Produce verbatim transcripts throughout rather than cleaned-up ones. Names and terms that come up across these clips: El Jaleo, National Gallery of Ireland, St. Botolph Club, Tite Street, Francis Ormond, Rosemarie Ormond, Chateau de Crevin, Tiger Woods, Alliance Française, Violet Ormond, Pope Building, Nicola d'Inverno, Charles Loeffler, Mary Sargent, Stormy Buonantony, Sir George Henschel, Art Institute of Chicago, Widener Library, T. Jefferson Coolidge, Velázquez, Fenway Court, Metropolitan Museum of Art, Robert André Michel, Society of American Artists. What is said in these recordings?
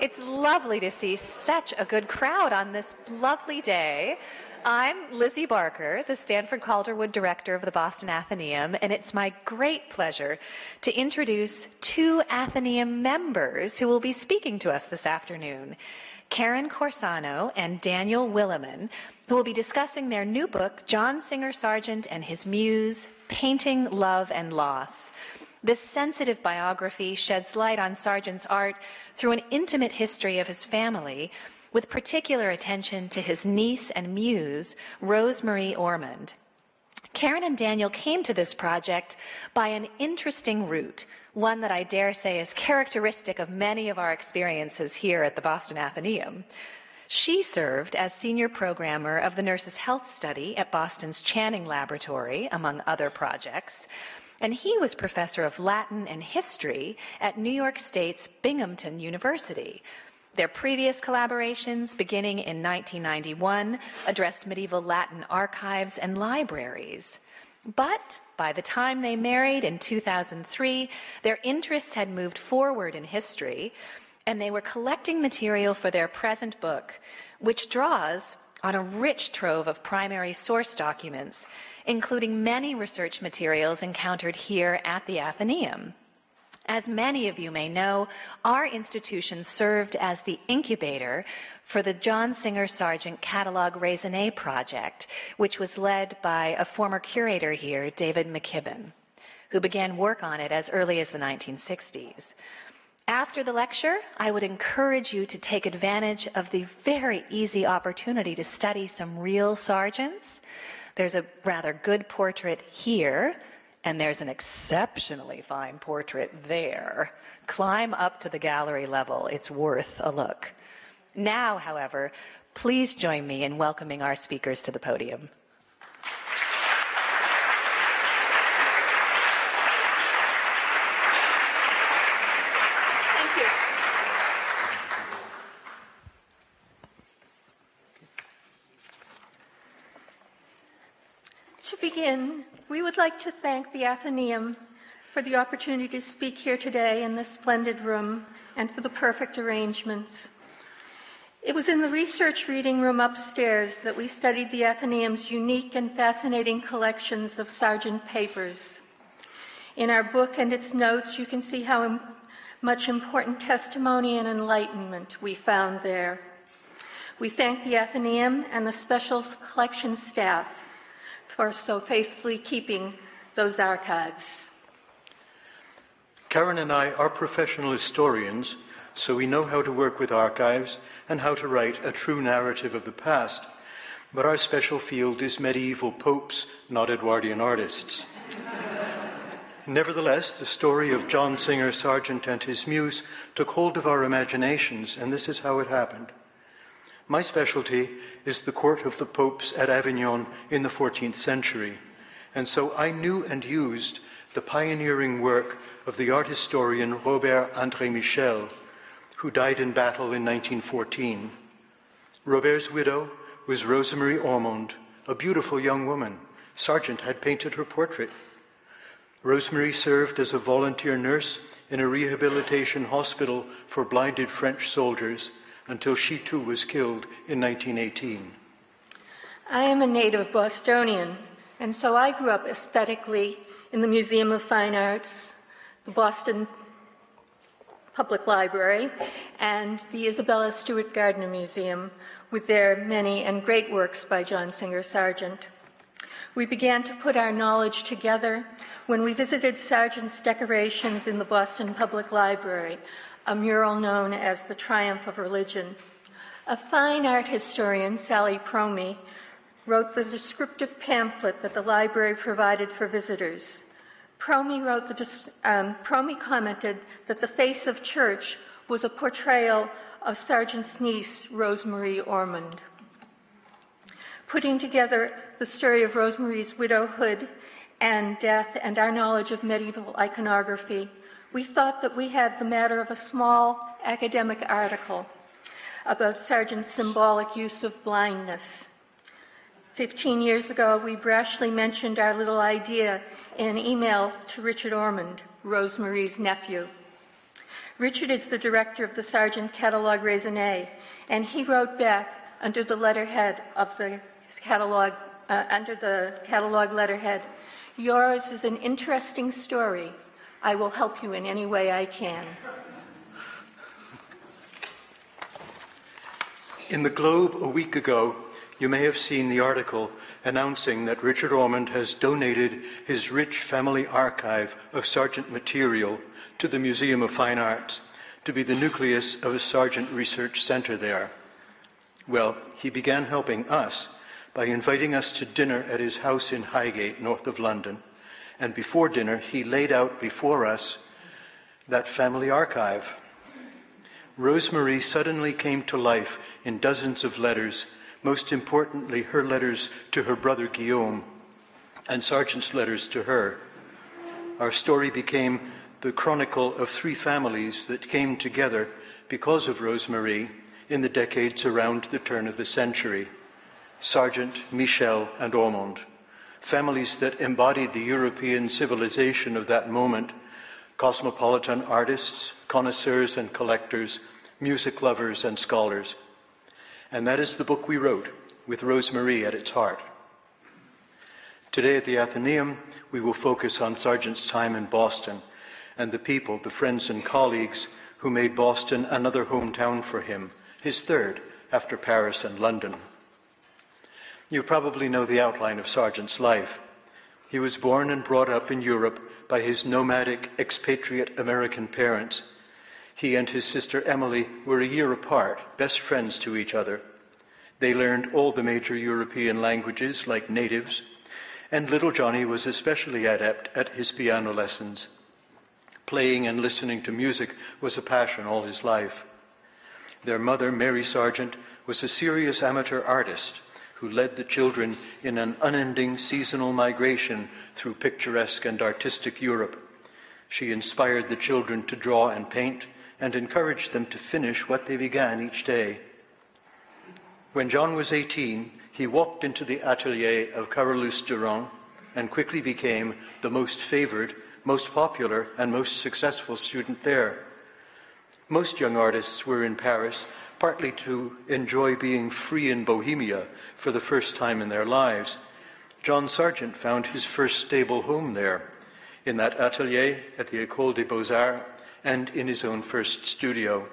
It's lovely to see such a good crowd on this lovely day. I'm Lizzie Barker, the Stanford Calderwood Director of the Boston Athenaeum, and it's my great pleasure to introduce two Athenaeum members who will be speaking to us this afternoon, Karen Corsano and Daniel Williman, who will be discussing their new book, John Singer Sargent and His Muse, Painting, Love, and Loss. This sensitive biography sheds light on Sargent's art through an intimate history of his family, with particular attention to his niece and muse, Rosemarie Ormond. Karen and Daniel came to this project by an interesting route, one that I dare say is characteristic of many of our experiences here at the Boston Athenaeum. She served as senior programmer of the Nurses' Health Study at Boston's Channing Laboratory, among other projects, and he was professor of Latin and history at New York State's Binghamton University. Their previous collaborations, beginning in nineteen ninety-one, addressed medieval Latin archives and libraries. But by the time they married in two thousand three, their interests had moved forward in history, and they were collecting material for their present book, which draws on a rich trove of primary source documents, including many research materials encountered here at the Athenaeum. As many of you may know, our institution served as the incubator for the John Singer Sargent Catalogue Raisonné Project, which was led by a former curator here, David McKibben, who began work on it as early as the nineteen sixties. After the lecture, I would encourage you to take advantage of the very easy opportunity to study some real Sargents. There's a rather good portrait here, and there's an exceptionally fine portrait there. Climb up to the gallery level. It's worth a look. Now, however, please join me in welcoming our speakers to the podium. Thank you. To begin, we would like to thank the Athenaeum for the opportunity to speak here today in this splendid room and for the perfect arrangements. It was in the research reading room upstairs that we studied the Athenaeum's unique and fascinating collections of Sargent papers. In our book and its notes, you can see how much important testimony and enlightenment we found there. We thank the Athenaeum and the special collection staff for so faithfully keeping those archives. Karen and I are professional historians, so we know how to work with archives and how to write a true narrative of the past, but our special field is medieval popes, not Edwardian artists. Nevertheless, the story of John Singer Sargent and his muse took hold of our imaginations, and this is how it happened. My specialty is the court of the popes at Avignon in the fourteenth century, and so I knew and used the pioneering work of the art historian Robert André Michel, who died in battle in nineteen fourteen. Robert's widow was Rosemarie Ormond, a beautiful young woman. Sargent had painted her portrait. Rosemarie served as a volunteer nurse in a rehabilitation hospital for blinded French soldiers, until she too was killed in nineteen eighteen. I am a native Bostonian, and so I grew up aesthetically in the Museum of Fine Arts, the Boston Public Library, and the Isabella Stewart Gardner Museum, with their many and great works by John Singer Sargent. We began to put our knowledge together when we visited Sargent's decorations in the Boston Public Library, a mural known as The Triumph of Religion. A fine art historian, Sally Promi, wrote the descriptive pamphlet that the library provided for visitors. Promi, wrote the, um, Promi commented that the face of church was a portrayal of Sargent's niece, Rosemarie Ormond. Putting together the story of Rosemarie's widowhood and death and our knowledge of medieval iconography, we thought that we had the matter of a small academic article about Sargent's symbolic use of blindness. Fifteen years ago, we brashly mentioned our little idea in an email to Richard Ormond, Rosemarie's nephew. Richard is the director of the Sargent Catalogue Raisonné, and he wrote back under the letterhead of the catalogue, uh, under the catalogue letterhead, "Yours is an interesting story. I will help you in any way I can." In the Globe a week ago, you may have seen the article announcing that Richard Ormond has donated his rich family archive of Sargent material to the Museum of Fine Arts to be the nucleus of a Sargent research center there. Well, he began helping us by inviting us to dinner at his house in Highgate, north of London. And before dinner, he laid out before us that family archive. Rosemarie suddenly came to life in dozens of letters, most importantly her letters to her brother Guillaume and Sargent's letters to her. Our story became the chronicle of three families that came together because of Rosemarie in the decades around the turn of the century: Sargent, Michel, and Ormond. Families that embodied the European civilization of that moment: cosmopolitan artists, connoisseurs and collectors, music lovers and scholars. And that is the book we wrote, with Rosemarie at its heart. Today at the Athenaeum, we will focus on Sargent's time in Boston and the people, the friends and colleagues who made Boston another hometown for him, his third after Paris and London. You probably know the outline of Sargent's life. He was born and brought up in Europe by his nomadic, expatriate American parents. He and his sister Emily were a year apart, best friends to each other. They learned all the major European languages like natives, and little Johnny was especially adept at his piano lessons. Playing and listening to music was a passion all his life. Their mother, Mary Sargent, was a serious amateur artist who led the children in an unending seasonal migration through picturesque and artistic Europe. She inspired the children to draw and paint and encouraged them to finish what they began each day. When John was eighteen, he walked into the atelier of Carolus Durand and quickly became the most favored, most popular, and most successful student there. Most young artists were in Paris partly to enjoy being free in Bohemia for the first time in their lives. John Sargent found his first stable home there, in that atelier at the Ecole des Beaux-Arts, and in his own first studio.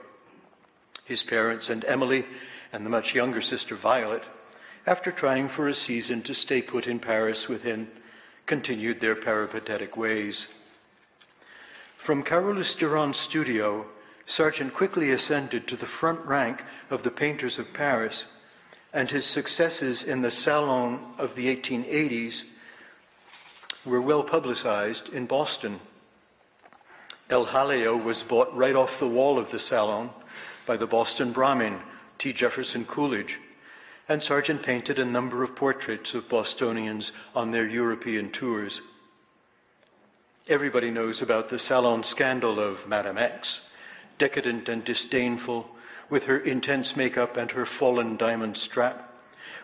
His parents and Emily, and the much younger sister Violet, after trying for a season to stay put in Paris with him, continued their peripatetic ways. From Carolus Durand's studio, Sargent quickly ascended to the front rank of the painters of Paris, and his successes in the Salon of the eighteen eighties were well publicized in Boston. El Jaleo was bought right off the wall of the Salon by the Boston Brahmin, T. Jefferson Coolidge, and Sargent painted a number of portraits of Bostonians on their European tours. Everybody knows about the Salon scandal of Madame X, decadent and disdainful, with her intense makeup and her fallen diamond strap,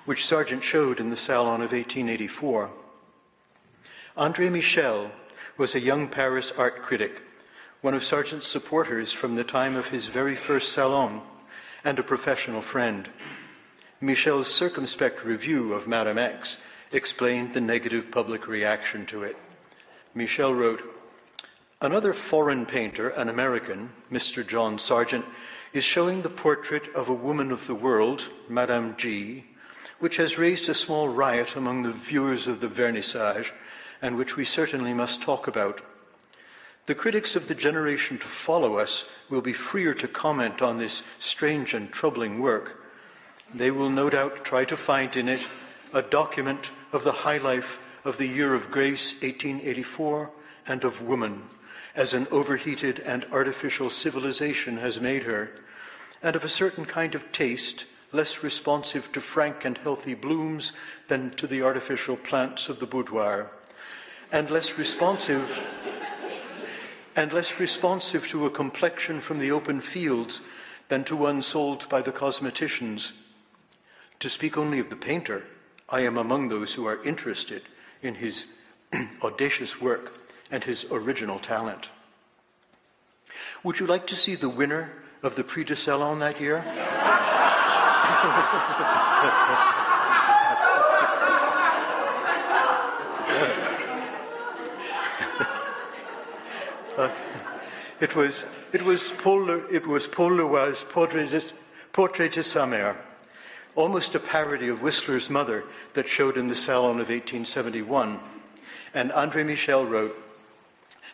which Sargent showed in the Salon of eighteen eighty-four. André Michel was a young Paris art critic, one of Sargent's supporters from the time of his very first Salon, and a professional friend. Michel's circumspect review of Madame X explained the negative public reaction to it. Michel wrote, "Another foreign painter, an American, Mister John Sargent, is showing the portrait of a woman of the world, Madame G, which has raised a small riot among the viewers of the Vernissage, and which we certainly must talk about. The critics of the generation to follow us will be freer to comment on this strange and troubling work. They will no doubt try to find in it a document of the high life of the year of grace, eighteen eighty-four, and of woman, as an overheated and artificial civilization has made her, and of a certain kind of taste less responsive to frank and healthy blooms than to the artificial plants of the boudoir, and less responsive and less responsive to a complexion from the open fields than to one sold by the cosmeticians. To speak only of the painter, I am among those who are interested in his audacious work and his original talent." Would you like to see the winner of the Prix de Salon that year? uh, it was it was Paul it was Paul Leroy's Portrait de, Portrait de sa mère, almost a parody of Whistler's Mother, that showed in the Salon of eighteen seventy-one. And André Michel wrote,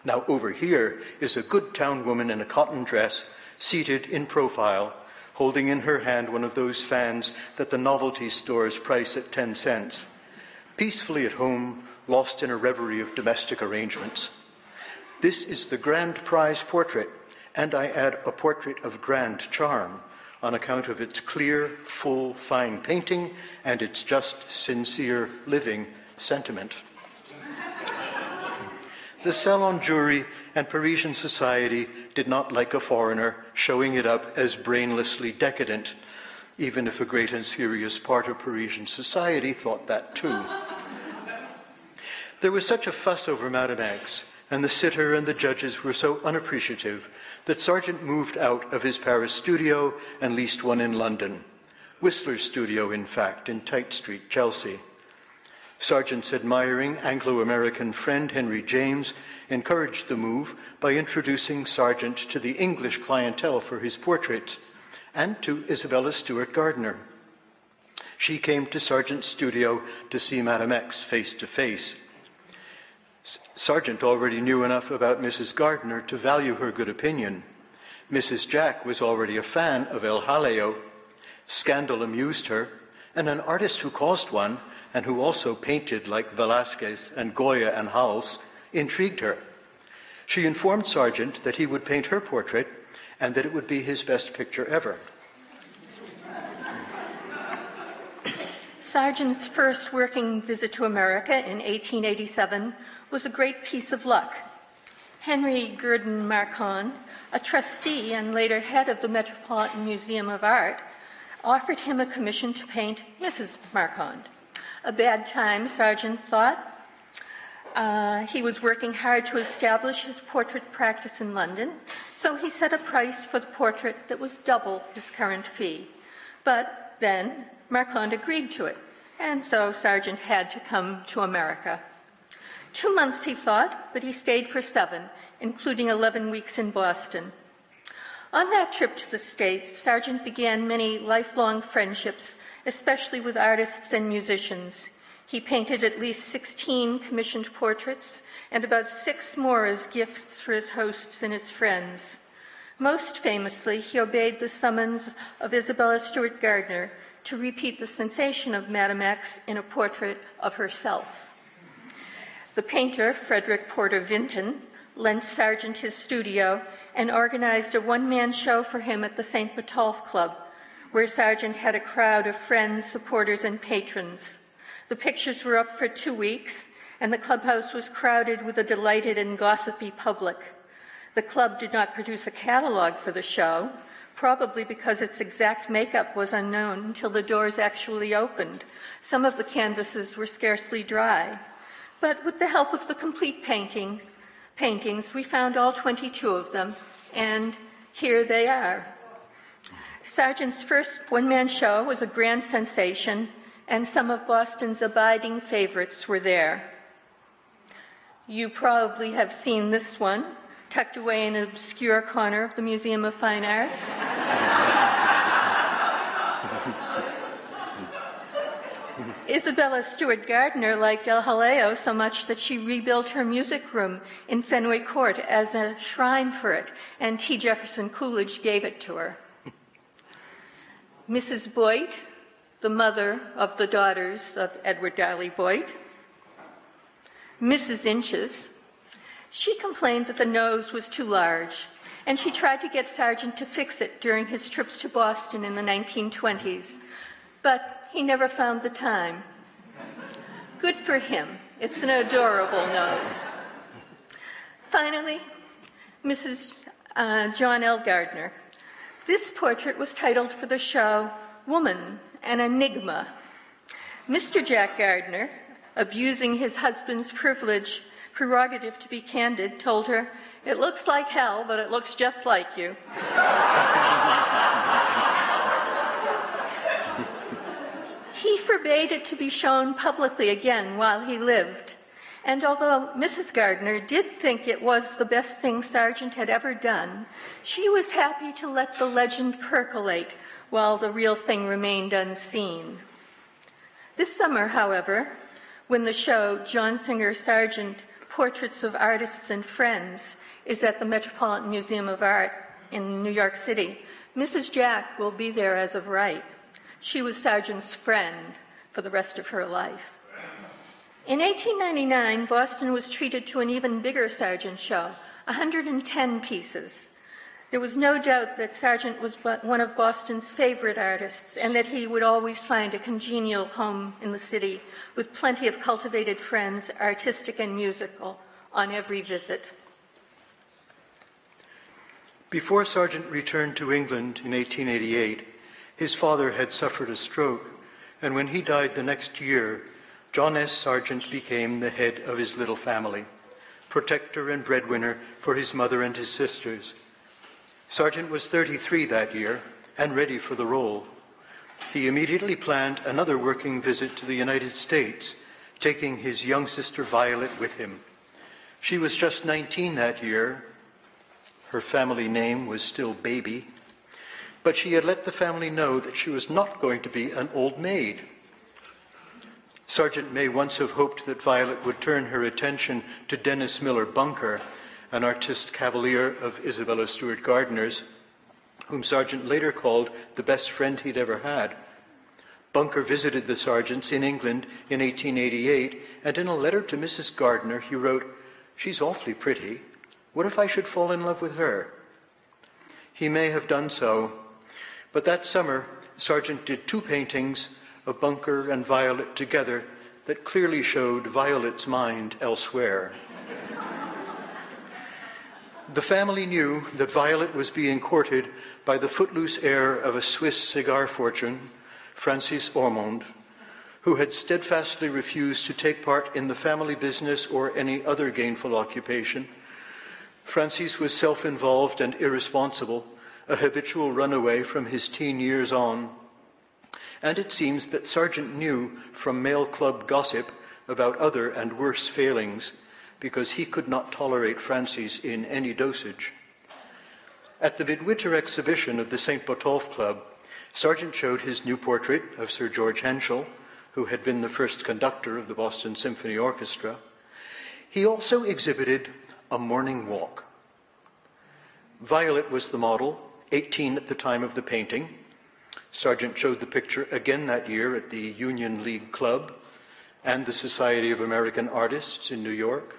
"Now over here is a good town woman in a cotton dress, seated in profile, holding in her hand one of those fans that the novelty stores price at ten cents, peacefully at home, lost in a reverie of domestic arrangements. This is the grand prize portrait, and I add a portrait of grand charm, on account of its clear, full, fine painting and its just, sincere, living sentiment." The Salon jury and Parisian society did not like a foreigner showing it up as brainlessly decadent, even if a great and serious part of Parisian society thought that too. There was such a fuss over Madame X, and the sitter and the judges were so unappreciative, that Sargent moved out of his Paris studio and leased one in London. Whistler's studio, in fact, in Tite Street, Chelsea. Sargent's admiring Anglo-American friend, Henry James, encouraged the move by introducing Sargent to the English clientele for his portraits, and to Isabella Stewart Gardner. She came to Sargent's studio to see Madame X face to face. Sargent already knew enough about Missus Gardner to value her good opinion. Missus Jack was already a fan of El Jaleo. Scandal amused her, and an artist who caused one, and who also painted like Velázquez and Goya and Hals, intrigued her. She informed Sargent that he would paint her portrait and that it would be his best picture ever. Sargent's first working visit to America in eighteen eighty-seven was a great piece of luck. Henry Gurdon Marcon, a trustee and later head of the Metropolitan Museum of Art, offered him a commission to paint Missus Marcon. A bad time, Sargent thought. Uh, he was working hard to establish his portrait practice in London, so he set a price for the portrait that was double his current fee. But then Marcon agreed to it, and so Sargent had to come to America. Two months, he thought, but he stayed for seven, including eleven weeks in Boston. On that trip to the States, Sargent began many lifelong friendships, especially with artists and musicians. He painted at least sixteen commissioned portraits and about six more as gifts for his hosts and his friends. Most famously, he obeyed the summons of Isabella Stewart Gardner to repeat the sensation of Madame X in a portrait of herself. The painter, Frederick Porter Vinton, lent Sargent his studio and organized a one-man show for him at the Saint Botolph Club, where Sargent had a crowd of friends, supporters, and patrons. The pictures were up for two weeks, and the clubhouse was crowded with a delighted and gossipy public. The club did not produce a catalog for the show, probably because its exact makeup was unknown until the doors actually opened. Some of the canvases were scarcely dry. But with the help of the complete painting, paintings, we found all twenty-two of them, and here they are. Sargent's first one-man show was a grand sensation, and some of Boston's abiding favorites were there. You probably have seen this one, tucked away in an obscure corner of the Museum of Fine Arts. Isabella Stewart Gardner liked El Jaleo so much that she rebuilt her music room in Fenway Court as a shrine for it, and T. Jefferson Coolidge gave it to her. Missus Boyd, the mother of the daughters of Edward Darley Boyd, Missus Inches, she complained that the nose was too large, and she tried to get Sargent to fix it during his trips to Boston in the nineteen twenties, but he never found the time. Good for him. It's an adorable nose. Finally, Missus Uh, John L. Gardner. This portrait was titled for the show, Woman, an Enigma. Mister Jack Gardner, abusing his husband's privilege, prerogative to be candid, told her, It looks like hell, but it looks just like you. He forbade it to be shown publicly again while he lived, and although Missus Gardner did think it was the best thing Sargent had ever done, she was happy to let the legend percolate while the real thing remained unseen. This summer, however, when the show John Singer Sargent Portraits of Artists and Friends is at the Metropolitan Museum of Art in New York City, Missus Jack will be there as of right. She was Sargent's friend for the rest of her life. In eighteen ninety-nine, Boston was treated to an even bigger Sargent show, one hundred ten pieces. There was no doubt that Sargent was but one of Boston's favorite artists and that he would always find a congenial home in the city with plenty of cultivated friends, artistic and musical, on every visit. Before Sargent returned to England in eighteen eighty-eight, his father had suffered a stroke, and when he died the next year, John S. Sargent became the head of his little family, protector and breadwinner for his mother and his sisters. Sargent was thirty-three that year and ready for the role. He immediately planned another working visit to the United States, taking his young sister Violet with him. She was just nineteen that year. Her family name was still Baby. But she had let the family know that she was not going to be an old maid. Sargent may once have hoped that Violet would turn her attention to Dennis Miller Bunker, an artist cavalier of Isabella Stewart Gardner's, whom Sargent later called the best friend he'd ever had. Bunker visited the Sargents in England in eighteen eighty-eight, and in a letter to Missus Gardner he wrote, "She's awfully pretty. What if I should fall in love with her?" He may have done so. But that summer, Sargent did two paintings of Bunker and Violet together that clearly showed Violet's mind elsewhere. The family knew that Violet was being courted by the footloose heir of a Swiss cigar fortune, Francis Ormond, who had steadfastly refused to take part in the family business or any other gainful occupation. Francis was self-involved and irresponsible, a habitual runaway from his teen years on. And it seems that Sargent knew from male club gossip about other and worse failings, because he could not tolerate Francis in any dosage. At the midwinter exhibition of the Saint Botolph Club, Sargent showed his new portrait of Sir George Henschel, who had been the first conductor of the Boston Symphony Orchestra. He also exhibited A Morning Walk. Violet was the model, eighteen at the time of the painting. Sargent showed the picture again that year at the Union League Club and the Society of American Artists in New York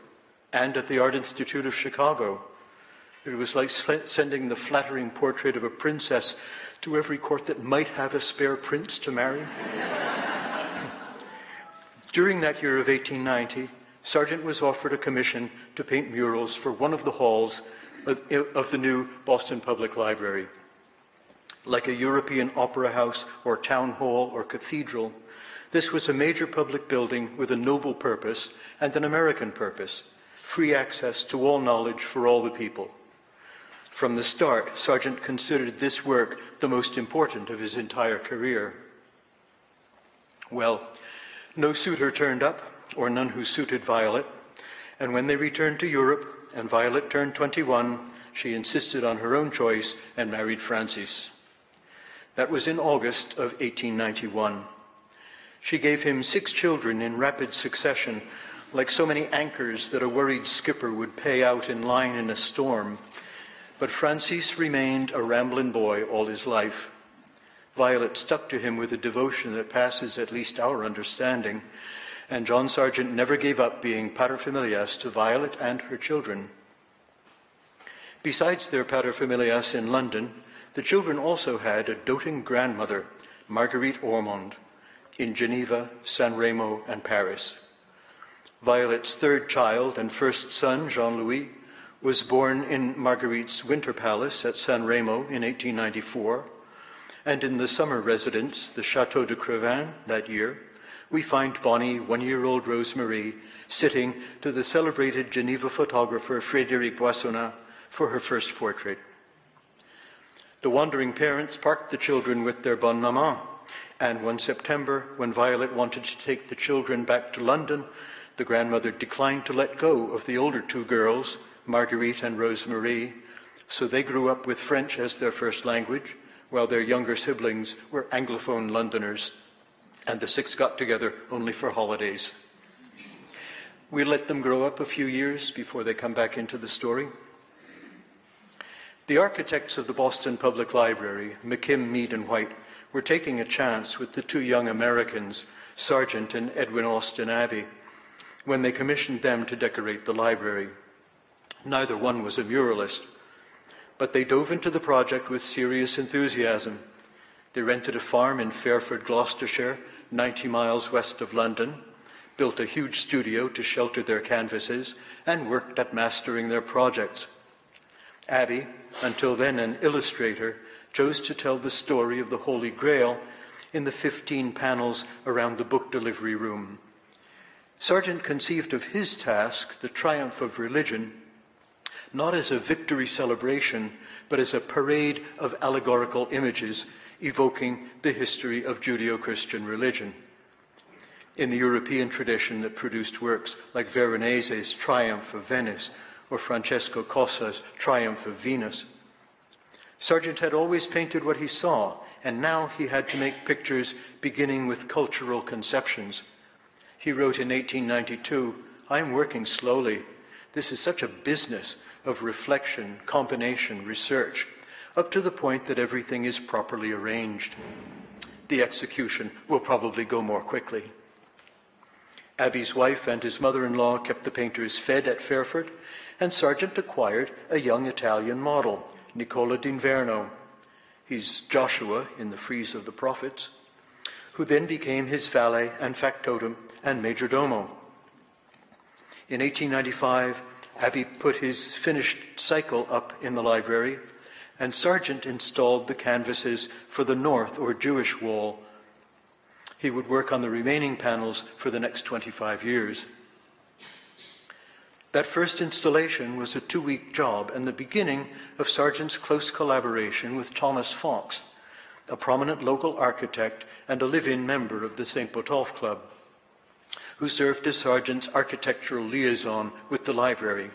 and at the Art Institute of Chicago. It was like sending the flattering portrait of a princess to every court that might have a spare prince to marry. During that year of eighteen ninety, Sargent was offered a commission to paint murals for one of the halls of the new Boston Public Library. Like a European opera house or town hall or cathedral, this was a major public building with a noble purpose and an American purpose, free access to all knowledge for all the people. From the start, Sargent considered this work the most important of his entire career. Well, no suitor turned up, or none who suited Violet, and when they returned to Europe and Violet turned twenty-one, she insisted on her own choice and married Francis. That was in August of eighteen ninety-one. She gave him six children in rapid succession, like so many anchors that a worried skipper would pay out in line in a storm. But Francis remained a ramblin' boy all his life. Violet stuck to him with a devotion that passes at least our understanding, and John Sargent never gave up being paterfamilias to Violet and her children. Besides their paterfamilias in London, the children also had a doting grandmother, Marguerite Ormond, in Geneva, San Remo, and Paris. Violet's third child and first son, Jean-Louis, was born in Marguerite's winter palace at San Remo in eighteen ninety-four, and in the summer residence, the Chateau de Crevin, that year, we find bonnie, one-year-old Rosemarie sitting to the celebrated Geneva photographer Frédéric Boissonnat for her first portrait. The wandering parents parked the children with their bonne maman, and one September, when Violet wanted to take the children back to London, the grandmother declined to let go of the older two girls, Marguerite and Rosemarie, so they grew up with French as their first language, while their younger siblings were Anglophone Londoners, and the six got together only for holidays. We let them grow up a few years before they come back into the story. The architects of the Boston Public Library, McKim, Mead, and White, were taking a chance with the two young Americans, Sargent and Edwin Austin Abbey, when they commissioned them to decorate the library. Neither one was a muralist, but they dove into the project with serious enthusiasm. They rented a farm in Fairford, Gloucestershire, ninety miles west of London, built a huge studio to shelter their canvases, and worked at mastering their projects. Abbey, until then an illustrator, chose to tell the story of the Holy Grail in the fifteen panels around the book delivery room. Sargent conceived of his task, the triumph of religion, not as a victory celebration, but as a parade of allegorical images evoking the history of Judeo-Christian religion. In the European tradition that produced works like Veronese's Triumph of Venice or Francesco Cossa's Triumph of Venus, Sargent had always painted what he saw, and now he had to make pictures beginning with cultural conceptions. He wrote in eighteen ninety-two, "I'm working slowly. This is such a business of reflection, combination, research, up to the point that everything is properly arranged. The execution will probably go more quickly." Abbey's wife and his mother-in-law kept the painters fed at Fairford, and Sargent acquired a young Italian model, Nicola d'Inverno. He's Joshua in the frieze of the prophets, who then became his valet and factotum and majordomo. In eighteen ninety-five, Abbey put his finished cycle up in the library, and Sargent installed the canvases for the north or Jewish wall. He would work on the remaining panels for the next twenty-five years. That first installation was a two-week job and the beginning of Sargent's close collaboration with Thomas Fox, a prominent local architect and a live-in member of the Saint Botolph Club, who served as Sargent's architectural liaison with the library.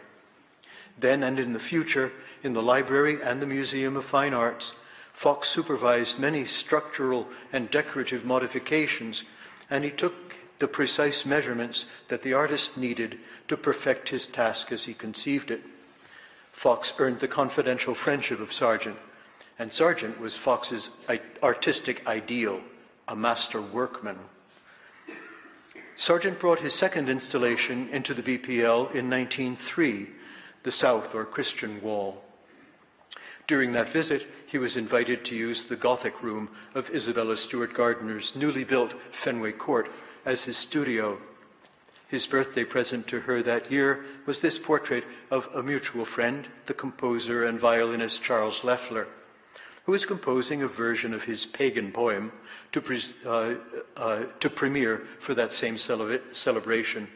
Then and in the future, in the library and the Museum of Fine Arts, Fox supervised many structural and decorative modifications, and he took the precise measurements that the artist needed to perfect his task as he conceived it. Fox earned the confidential friendship of Sargent, and Sargent was Fox's artistic ideal, a master workman. Sargent brought his second installation into the B P L in nineteen oh three, the South or Christian Wall. During that visit, he was invited to use the Gothic room of Isabella Stewart Gardner's newly built Fenway Court as his studio. His birthday present to her that year was this portrait of a mutual friend, the composer and violinist Charles Loeffler, who was composing a version of his pagan poem to, pre uh, uh, to premiere for that same cele celebration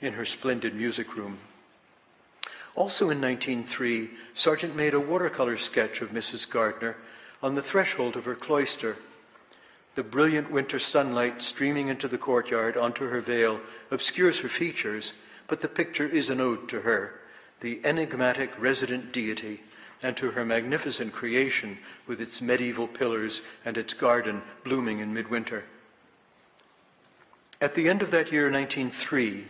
in her splendid music room. Also in nineteen oh three, Sargent made a watercolor sketch of Missus Gardner on the threshold of her cloister, the brilliant winter sunlight streaming into the courtyard onto her veil obscures her features, but the picture is an ode to her, the enigmatic resident deity, and to her magnificent creation with its medieval pillars and its garden blooming in midwinter. At the end of that year, nineteen oh three,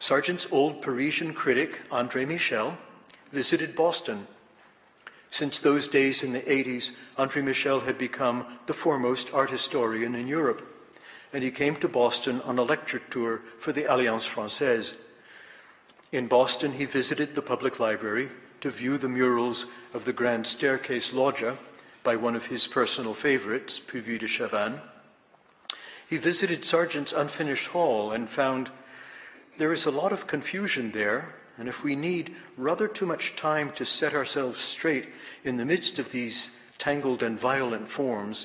Sargent's old Parisian critic, André Michel, visited Boston. Since those days in the eighties, André Michel had become the foremost art historian in Europe, and he came to Boston on a lecture tour for the Alliance Française. In Boston, he visited the public library to view the murals of the Grand Staircase Loggia by one of his personal favorites, Puvis de Chavannes. He visited Sargent's unfinished hall and found there is a lot of confusion there, and if we need rather too much time to set ourselves straight in the midst of these tangled and violent forms,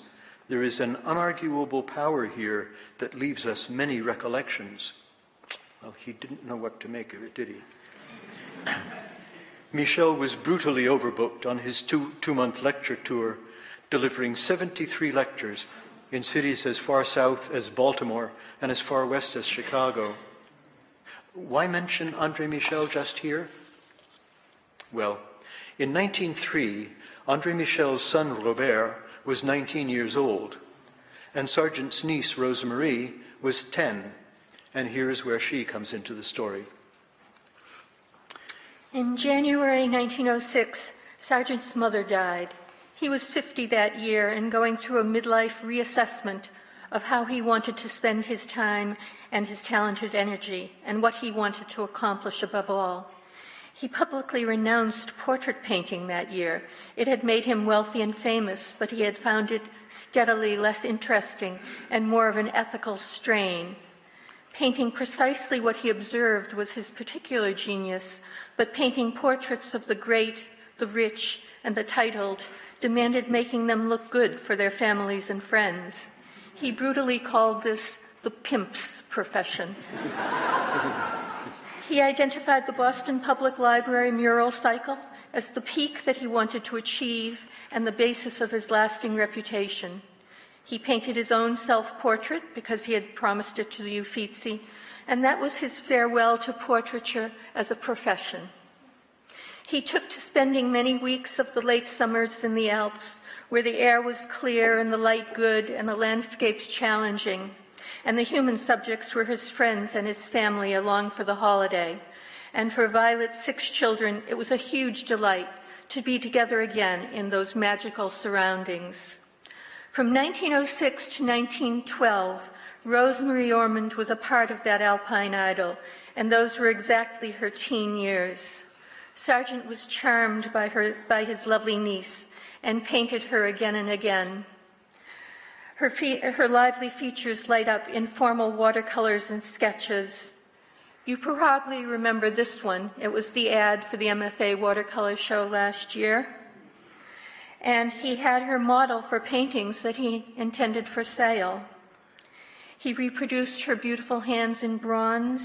There is an unarguable power here that leaves us many recollections. Well, he didn't know what to make of it, did he? Michel was brutally overbooked on his two, two-month lecture tour, delivering seventy-three lectures in cities as far south as Baltimore and as far west as Chicago. Why mention André Michel just here? Well, in nineteen oh three, André Michel's son Robert was nineteen years old, and Sargent's niece Rosemarie was ten, and here is where she comes into the story. In January nineteen oh six, Sargent's mother died. He was fifty that year and going through a midlife reassessment of how he wanted to spend his time and his talented energy, and what he wanted to accomplish above all. He publicly renounced portrait painting that year. It had made him wealthy and famous, but he had found it steadily less interesting and more of an ethical strain. Painting precisely what he observed was his particular genius, but painting portraits of the great, the rich, and the titled demanded making them look good for their families and friends. He brutally called this the pimp's profession. He identified the Boston Public Library mural cycle as the peak that he wanted to achieve and the basis of his lasting reputation. He painted his own self-portrait because he had promised it to the Uffizi, and that was his farewell to portraiture as a profession. He took to spending many weeks of the late summers in the Alps, where the air was clear and the light good and the landscapes challenging, and the human subjects were his friends and his family along for the holiday. And for Violet's six children, it was a huge delight to be together again in those magical surroundings. From nineteen oh six to nineteen twelve, Rosemarie Ormond was a part of that Alpine idyll, and those were exactly her teen years. Sargent was charmed by, her, by his lovely niece and painted her again and again. Her, fe her lively features light up in formal watercolors and sketches. You probably remember this one. It was the ad for the M F A watercolor show last year. And he had her model for paintings that he intended for sale. He reproduced her beautiful hands in bronze,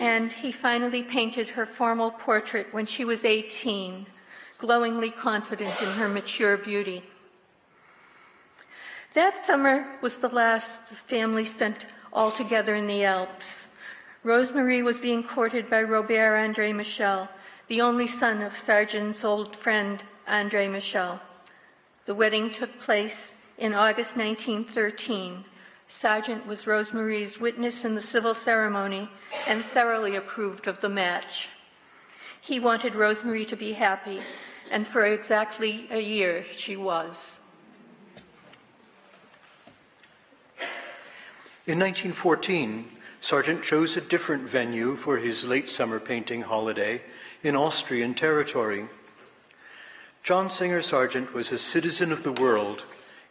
and he finally painted her formal portrait when she was eighteen, glowingly confident in her mature beauty. That summer was the last the family spent all together in the Alps. Rosemarie was being courted by Robert André Michel, the only son of Sargent's old friend, André Michel. The wedding took place in August nineteen thirteen. Sargent was Rosemarie's witness in the civil ceremony and thoroughly approved of the match. He wanted Rosemarie to be happy, and for exactly a year she was. In nineteen fourteen, Sargent chose a different venue for his late summer painting holiday in Austrian territory. John Singer Sargent was a citizen of the world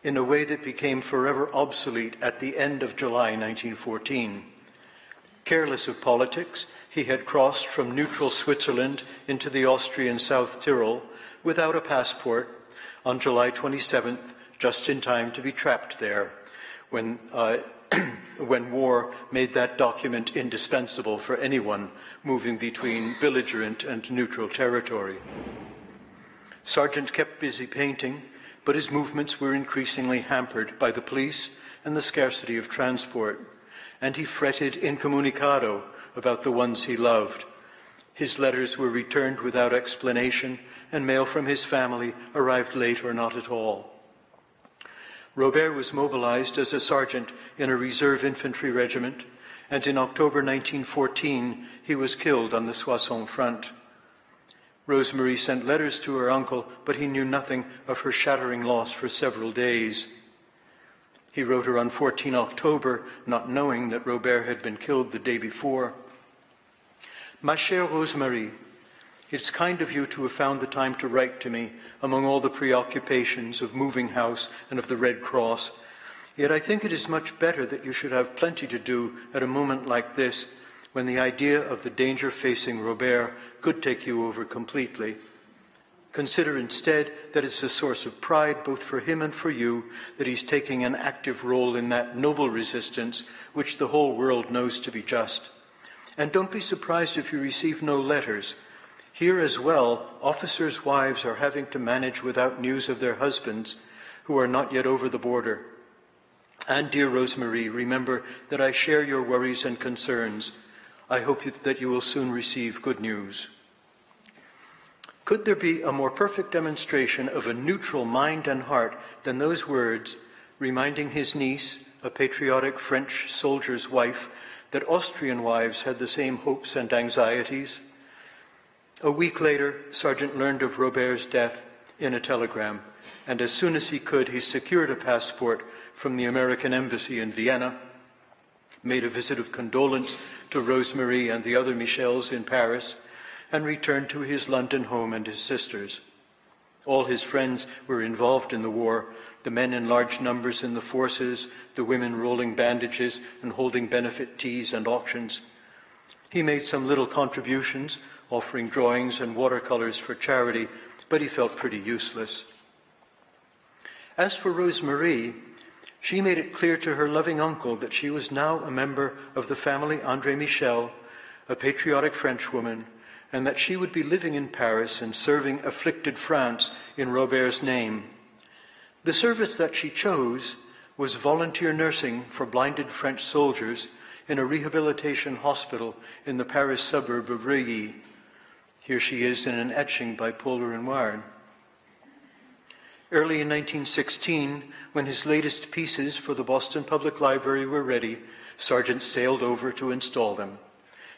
in a way that became forever obsolete at the end of July nineteen fourteen. Careless of politics, he had crossed from neutral Switzerland into the Austrian South Tyrol without a passport on July twenty-seventh, just in time to be trapped there when uh, when war made that document indispensable for anyone moving between belligerent and neutral territory. Sargent kept busy painting, but his movements were increasingly hampered by the police and the scarcity of transport, and he fretted incommunicado about the ones he loved. His letters were returned without explanation, and mail from his family arrived late or not at all. Robert was mobilized as a sergeant in a reserve infantry regiment, and in October nineteen fourteen, he was killed on the Soissons front. Rosemarie sent letters to her uncle, but he knew nothing of her shattering loss for several days. He wrote her on the fourteenth of October, not knowing that Robert had been killed the day before. Ma chère Rosemarie, it's kind of you to have found the time to write to me among all the preoccupations of moving house and of the Red Cross. Yet I think it is much better that you should have plenty to do at a moment like this, when the idea of the danger facing Robert could take you over completely. Consider instead that it's a source of pride, both for him and for you, that he's taking an active role in that noble resistance which the whole world knows to be just. And don't be surprised if you receive no letters. Here as well, officers' wives are having to manage without news of their husbands who are not yet over the border. And dear Rosemarie, remember that I share your worries and concerns. I hope that you will soon receive good news. Could there be a more perfect demonstration of a neutral mind and heart than those words, reminding his niece, a patriotic French soldier's wife, that Austrian wives had the same hopes and anxieties? A week later, Sargent learned of Robert's death in a telegram, and as soon as he could, he secured a passport from the American Embassy in Vienna, made a visit of condolence to Rosemarie and the other Michels in Paris, and returned to his London home and his sisters. All his friends were involved in the war, the men in large numbers in the forces, the women rolling bandages and holding benefit teas and auctions. He made some little contributions, offering drawings and watercolors for charity, but he felt pretty useless. As for Rosemarie, she made it clear to her loving uncle that she was now a member of the family André Michel, a patriotic Frenchwoman, and that she would be living in Paris and serving afflicted France in Robert's name. The service that she chose was volunteer nursing for blinded French soldiers in a rehabilitation hospital in the Paris suburb of Reuilly. Here she is in an etching by Paul Renoir. Early in nineteen sixteen, when his latest pieces for the Boston Public Library were ready, Sargent sailed over to install them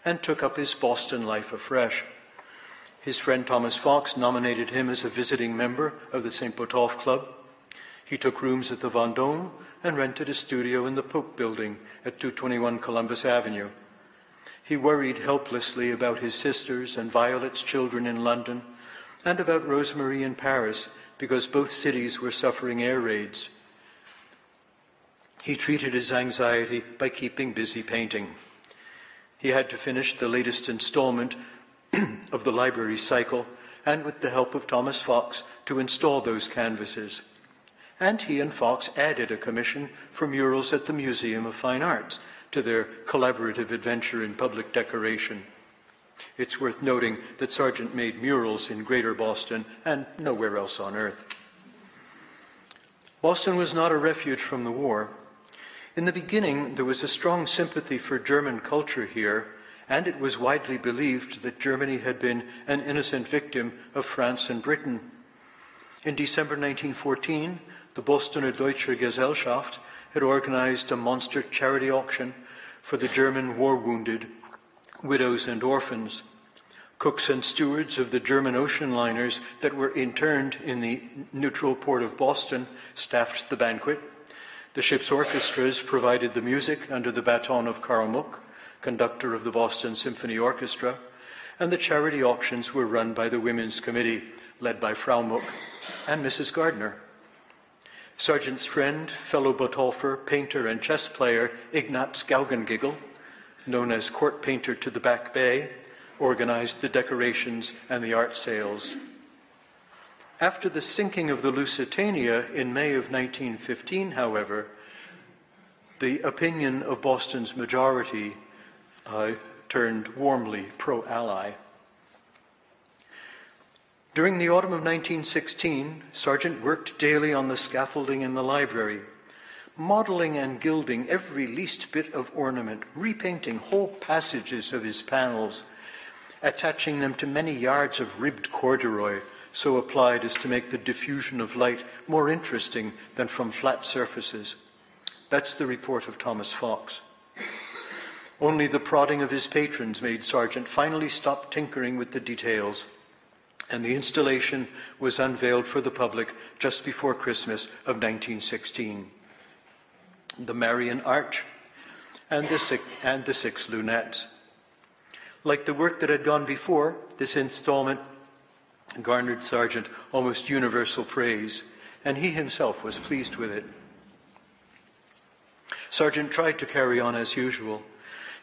and took up his Boston life afresh. His friend Thomas Fox nominated him as a visiting member of the Saint Botolph Club. He took rooms at the Vendôme and rented a studio in the Pope Building at two twenty-one Columbus Avenue. He worried helplessly about his sisters and Violet's children in London and about Rosemarie in Paris because both cities were suffering air raids. He treated his anxiety by keeping busy painting. He had to finish the latest installment of the library cycle and with the help of Thomas Fox to install those canvases. And he and Fox added a commission for murals at the Museum of Fine Arts to their collaborative adventure in public decoration. It's worth noting that Sargent made murals in Greater Boston and nowhere else on earth. Boston was not a refuge from the war. In the beginning, there was a strong sympathy for German culture here, and it was widely believed that Germany had been an innocent victim of France and Britain. In December nineteen fourteen, the Bostoner Deutsche Gesellschaft had organized a monster charity auction for the German war-wounded, widows and orphans. Cooks and stewards of the German ocean liners that were interned in the neutral port of Boston staffed the banquet. The ship's orchestras provided the music under the baton of Karl Muck, conductor of the Boston Symphony Orchestra, and the charity auctions were run by the Women's Committee, led by Frau Muck and Missus Gardner. Sargent's friend, fellow Botolpher, painter, and chess player Ignaz Gaugengiggle, known as court painter to the Back Bay, organized the decorations and the art sales. After the sinking of the Lusitania in May of nineteen fifteen, however, the opinion of Boston's majority uh, turned warmly pro-ally. During the autumn of nineteen sixteen, Sargent worked daily on the scaffolding in the library, modeling and gilding every least bit of ornament, repainting whole passages of his panels, attaching them to many yards of ribbed corduroy, so applied as to make the diffusion of light more interesting than from flat surfaces. That's the report of Thomas Fox. Only the prodding of his patrons made Sargent finally stop tinkering with the details, and the installation was unveiled for the public just before Christmas of nineteen sixteen. The Marian Arch and the, six, and the Six Lunettes. Like the work that had gone before, this installment garnered Sargent almost universal praise, and he himself was pleased with it. Sargent tried to carry on as usual.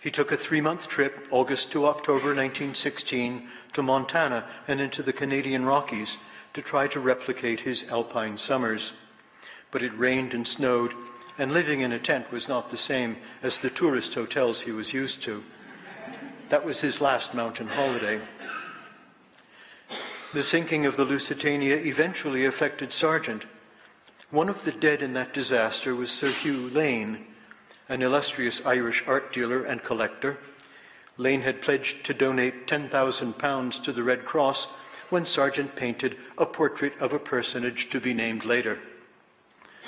He took a three-month trip, August to October nineteen sixteen, to Montana and into the Canadian Rockies to try to replicate his Alpine summers. But it rained and snowed, and living in a tent was not the same as the tourist hotels he was used to. That was his last mountain holiday. The sinking of the Lusitania eventually affected Sargent. One of the dead in that disaster was Sir Hugh Lane, an illustrious Irish art dealer and collector. Lane had pledged to donate ten thousand pounds to the Red Cross when Sargent painted a portrait of a personage to be named later.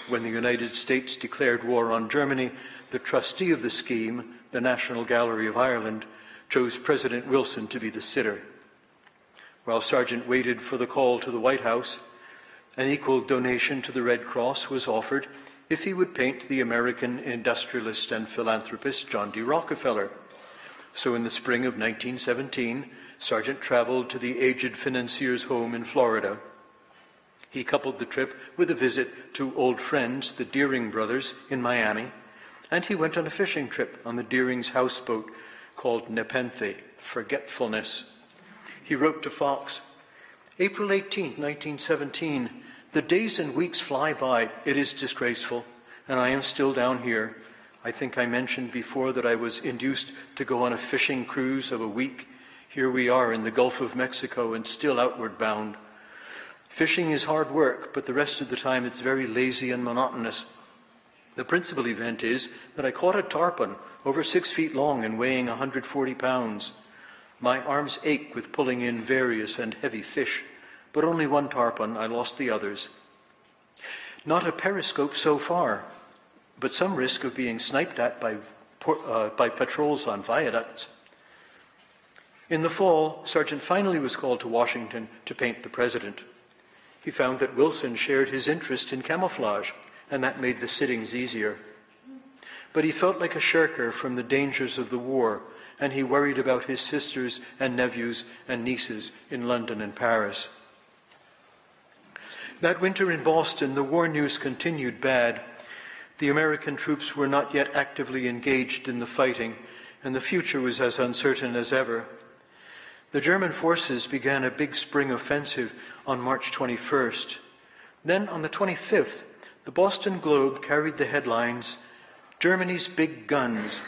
When the United States declared war on Germany, the trustee of the scheme, the National Gallery of Ireland, chose President Wilson to be the sitter. While Sargent waited for the call to the White House, an equal donation to the Red Cross was offered if he would paint the American industrialist and philanthropist John D. Rockefeller. So in the spring of nineteen seventeen, Sargent traveled to the aged financier's home in Florida. He coupled the trip with a visit to old friends, the Deering brothers, in Miami, and he went on a fishing trip on the Deering's houseboat called Nepenthe, Forgetfulness. He wrote to Fox, April eighteenth, nineteen seventeen, "The days and weeks fly by. It is disgraceful, and I am still down here. I think I mentioned before that I was induced to go on a fishing cruise of a week. Here we are in the Gulf of Mexico and still outward bound. Fishing is hard work, but the rest of the time it's very lazy and monotonous. The principal event is that I caught a tarpon over six feet long and weighing one hundred forty pounds. My arms ache with pulling in various and heavy fish, but only one tarpon. I lost the others. Not a periscope so far, but some risk of being sniped at by, uh, by patrols on viaducts." In the fall, Sargent finally was called to Washington to paint the president. He found that Wilson shared his interest in camouflage, and that made the sittings easier. But he felt like a shirker from the dangers of the war, and he worried about his sisters and nephews and nieces in London and Paris. That winter in Boston, the war news continued bad. The American troops were not yet actively engaged in the fighting, and the future was as uncertain as ever. The German forces began a big spring offensive on March twenty-first. Then, on the twenty-fifth, the Boston Globe carried the headlines, "Germany's Big Guns.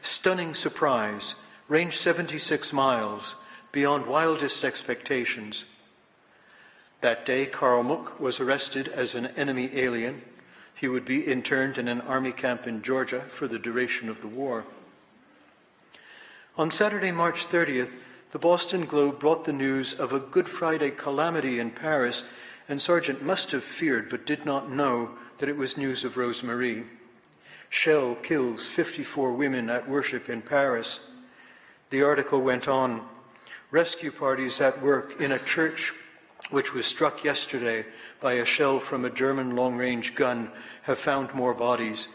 Stunning surprise, range seventy-six miles, beyond wildest expectations." That day, Karl Muck was arrested as an enemy alien. He would be interned in an army camp in Georgia for the duration of the war. On Saturday, March thirtieth, the Boston Globe brought the news of a Good Friday calamity in Paris, and Sargent must have feared but did not know that it was news of Rosemarie. "Shell kills fifty-four women at worship in Paris." The article went on, "Rescue parties at work in a church which was struck yesterday by a shell from a German long-range gun have found more bodies.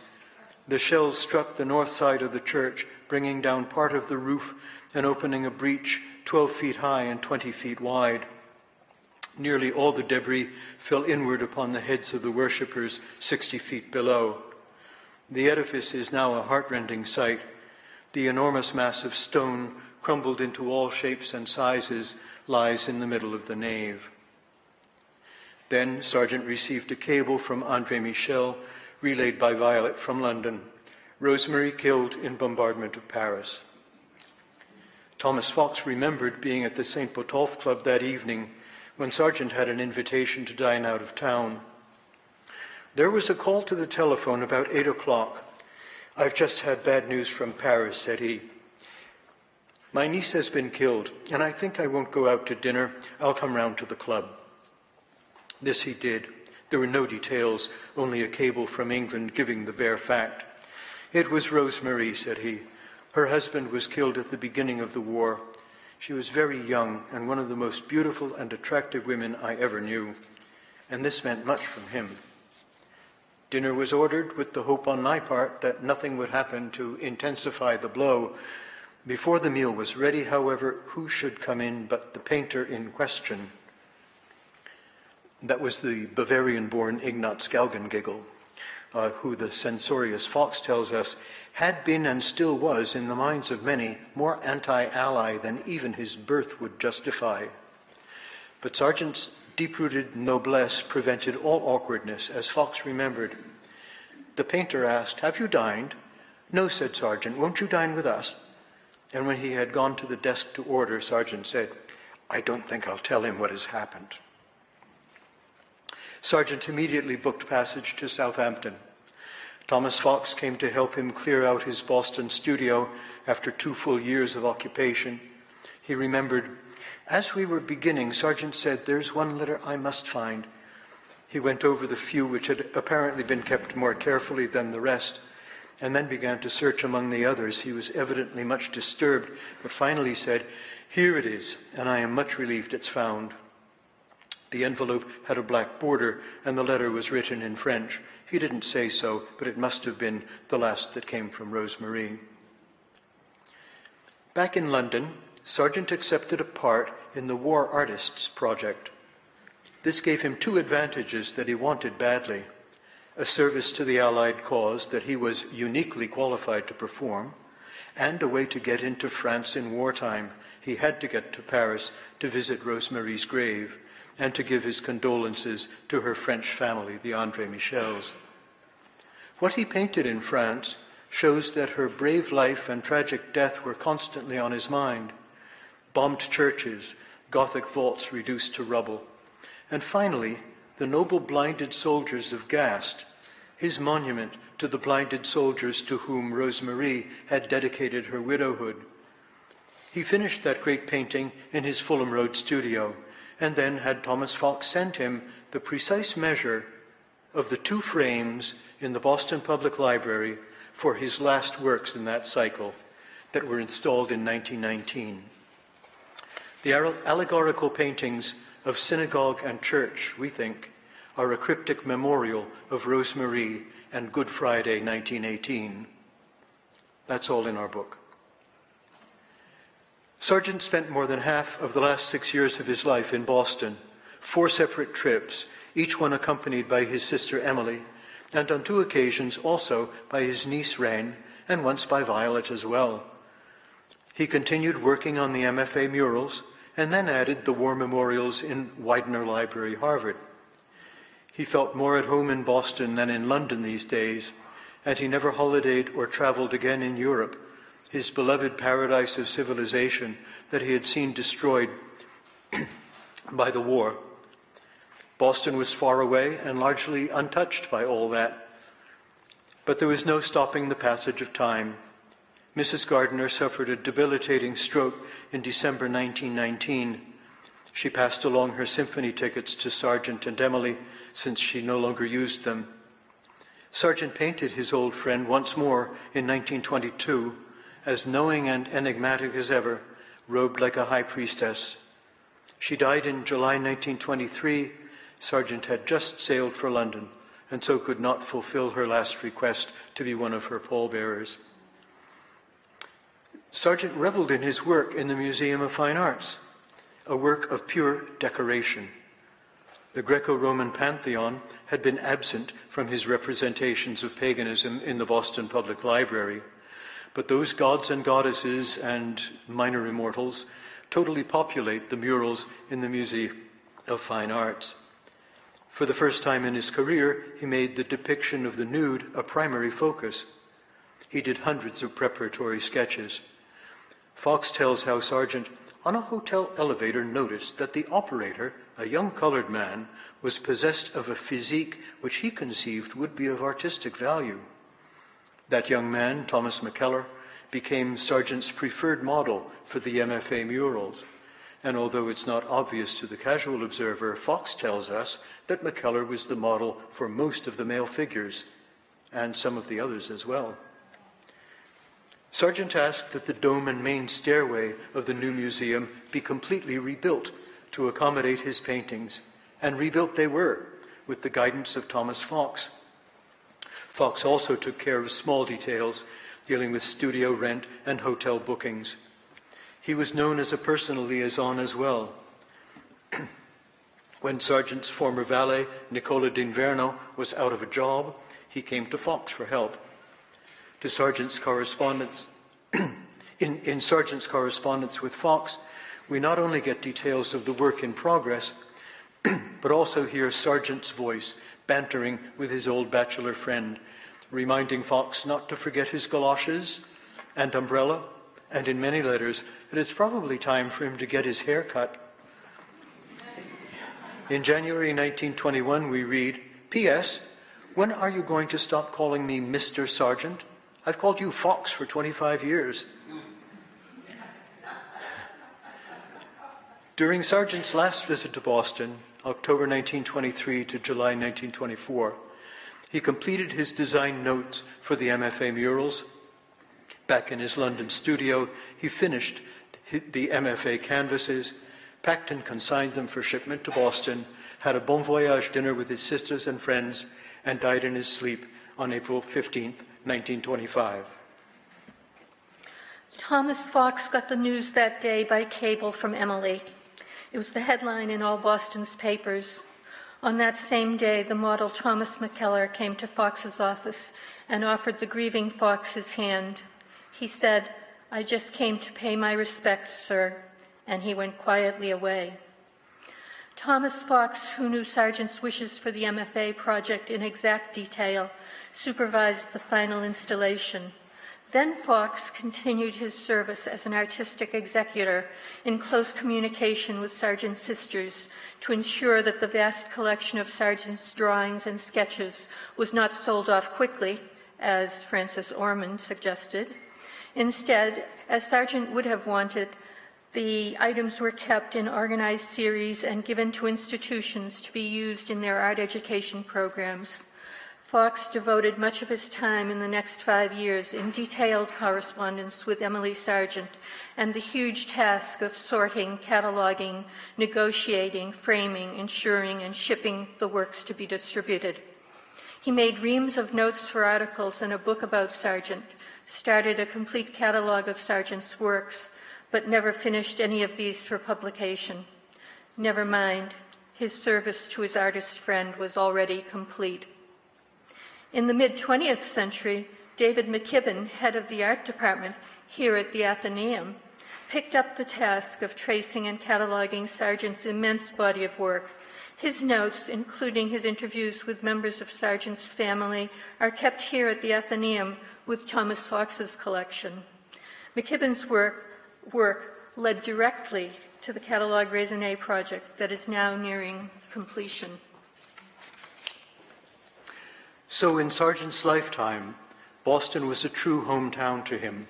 The shells struck the north side of the church, bringing down part of the roof and opening a breach twelve feet high and twenty feet wide. Nearly all the debris fell inward upon the heads of the worshippers sixty feet below. The edifice is now a heartrending sight. The enormous mass of stone, crumbled into all shapes and sizes, lies in the middle of the nave." Then Sargent received a cable from André Michel, relayed by Violet from London. "Rosemarie killed in bombardment of Paris." Thomas Fox remembered being at the Saint Botolph Club that evening when Sargent had an invitation to dine out of town. "There was a call to the telephone about eight o'clock. "I've just had bad news from Paris," said he. "My niece has been killed, and I think I won't go out to dinner. I'll come round to the club." This he did. There were no details, only a cable from England giving the bare fact. "It was Rosemarie," said he. "Her husband was killed at the beginning of the war. She was very young and one of the most beautiful and attractive women I ever knew." And this meant much from him. "Dinner was ordered with the hope on my part that nothing would happen to intensify the blow. Before the meal was ready, however, who should come in but the painter in question?" That was the Bavarian-born Ignaz Gaugengiggle, uh, who the censorious Fox tells us had been and still was, in the minds of many, more anti-ally than even his birth would justify. But Sargent's deep-rooted noblesse prevented all awkwardness, as Fox remembered. The painter asked, "Have you dined?" "No," said Sargent. "Won't you dine with us?" And when he had gone to the desk to order, Sargent said, "I don't think I'll tell him what has happened." Sargent immediately booked passage to Southampton. Thomas Fox came to help him clear out his Boston studio after two full years of occupation. He remembered, "As we were beginning, Sargent said, 'There's one letter I must find.'" He went over the few which had apparently been kept more carefully than the rest, and then began to search among the others. He was evidently much disturbed, but finally said, "Here it is, and I am much relieved it's found." The envelope had a black border, and the letter was written in French. He didn't say so, but it must have been the last that came from Rosemarie. Back in London, Sargent accepted a part in the War Artists Project. This gave him two advantages that he wanted badly: a service to the Allied cause that he was uniquely qualified to perform, and a way to get into France in wartime. He had to get to Paris to visit Rosemarie's grave, and to give his condolences to her French family, the André Michels. What he painted in France shows that her brave life and tragic death were constantly on his mind: bombed churches, Gothic vaults reduced to rubble, and finally, the noble blinded soldiers of Gast, his monument to the blinded soldiers to whom Rosemarie had dedicated her widowhood. He finished that great painting in his Fulham Road studio, and then had Thomas Fox send him the precise measure of the two frames in the Boston Public Library for his last works in that cycle that were installed in nineteen nineteen. The allegorical paintings of synagogue and church, we think, are a cryptic memorial of Rosemarie and Good Friday nineteen eighteen. That's all in our book. Sargent spent more than half of the last six years of his life in Boston, four separate trips, each one accompanied by his sister Emily, and on two occasions also by his niece Rain, and once by Violet as well. He continued working on the M F A murals, and then added the war memorials in Widener Library, Harvard. He felt more at home in Boston than in London these days, and he never holidayed or traveled again in Europe, his beloved paradise of civilization that he had seen destroyed by the war. Boston was far away and largely untouched by all that. But there was no stopping the passage of time. Missus Gardner suffered a debilitating stroke in December nineteen nineteen. She passed along her symphony tickets to Sargent and Emily, since she no longer used them. Sargent painted his old friend once more in nineteen twenty-two, as knowing and enigmatic as ever, robed like a high priestess. She died in July nineteen twenty-three. Sargent had just sailed for London, and so could not fulfill her last request to be one of her pallbearers. Sargent reveled in his work in the Museum of Fine Arts, a work of pure decoration. The Greco-Roman Pantheon had been absent from his representations of paganism in the Boston Public Library, but those gods and goddesses and minor immortals totally populate the murals in the Museum of Fine Arts. For the first time in his career, he made the depiction of the nude a primary focus. He did hundreds of preparatory sketches. Fox tells how Sargent, on a hotel elevator, noticed that the operator, a young colored man, was possessed of a physique which he conceived would be of artistic value. That young man, Thomas McKellar, became Sargent's preferred model for the M F A murals, and although it's not obvious to the casual observer, Fox tells us that McKellar was the model for most of the male figures, and some of the others as well. Sargent asked that the dome and main stairway of the new museum be completely rebuilt to accommodate his paintings, and rebuilt they were, with the guidance of Thomas Fox. Fox also took care of small details, dealing with studio rent and hotel bookings. He was known as a personal liaison as well. When Sargent's former valet, Nicola d'Inverno, was out of a job, he came to Fox for help. To Sargent's correspondence, in, in Sargent's correspondence with Fox, we not only get details of the work in progress, but also hears Sargent's voice bantering with his old bachelor friend, reminding Fox not to forget his galoshes and umbrella, and in many letters, it is probably time for him to get his hair cut. In January nineteen twenty-one, we read, P S When are you going to stop calling me Mister Sargent? I've called you Fox for twenty-five years. During Sargent's last visit to Boston, October nineteen twenty-three to July nineteen twenty-four, he completed his design notes for the M F A murals. Back in his London studio, he finished the M F A canvases, packed and consigned them for shipment to Boston, had a bon voyage dinner with his sisters and friends, and died in his sleep on April fifteenth, nineteen twenty-five. Thomas Fox got the news that day by cable from Emily. It was the headline in all Boston's papers. On that same day, the model Thomas McKellar came to Fox's office and offered the grieving Fox his hand. He said, "I just came to pay my respects, sir," and he went quietly away. Thomas Fox, who knew Sargent's wishes for the M F A project in exact detail, supervised the final installation. Then Fox continued his service as an artistic executor in close communication with Sargent's sisters to ensure that the vast collection of Sargent's drawings and sketches was not sold off quickly, as Francis Ormond suggested. Instead, as Sargent would have wanted, the items were kept in organized series and given to institutions to be used in their art education programs. Fox devoted much of his time in the next five years in detailed correspondence with Emily Sargent and the huge task of sorting, cataloging, negotiating, framing, insuring, and shipping the works to be distributed. He made reams of notes for articles and a book about Sargent, started a complete catalog of Sargent's works, but never finished any of these for publication. Never mind, his service to his artist friend was already complete. In the mid-twentieth century, David McKibben, head of the art department here at the Athenaeum, picked up the task of tracing and cataloging Sargent's immense body of work. His notes, including his interviews with members of Sargent's family, are kept here at the Athenaeum with Thomas Fox's collection. McKibben's work work led directly to the Catalogue Raisonné project that is now nearing completion. So in Sargent's lifetime, Boston was a true hometown to him,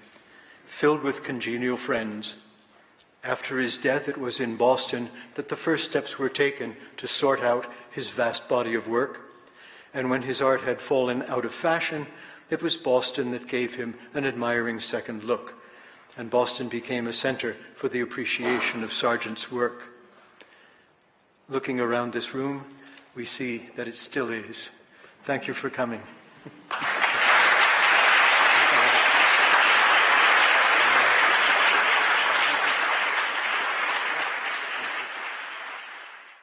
filled with congenial friends. After his death, it was in Boston that the first steps were taken to sort out his vast body of work. And when his art had fallen out of fashion, it was Boston that gave him an admiring second look, and Boston became a center for the appreciation of Sargent's work. Looking around this room, we see that it still is. Thank you for coming.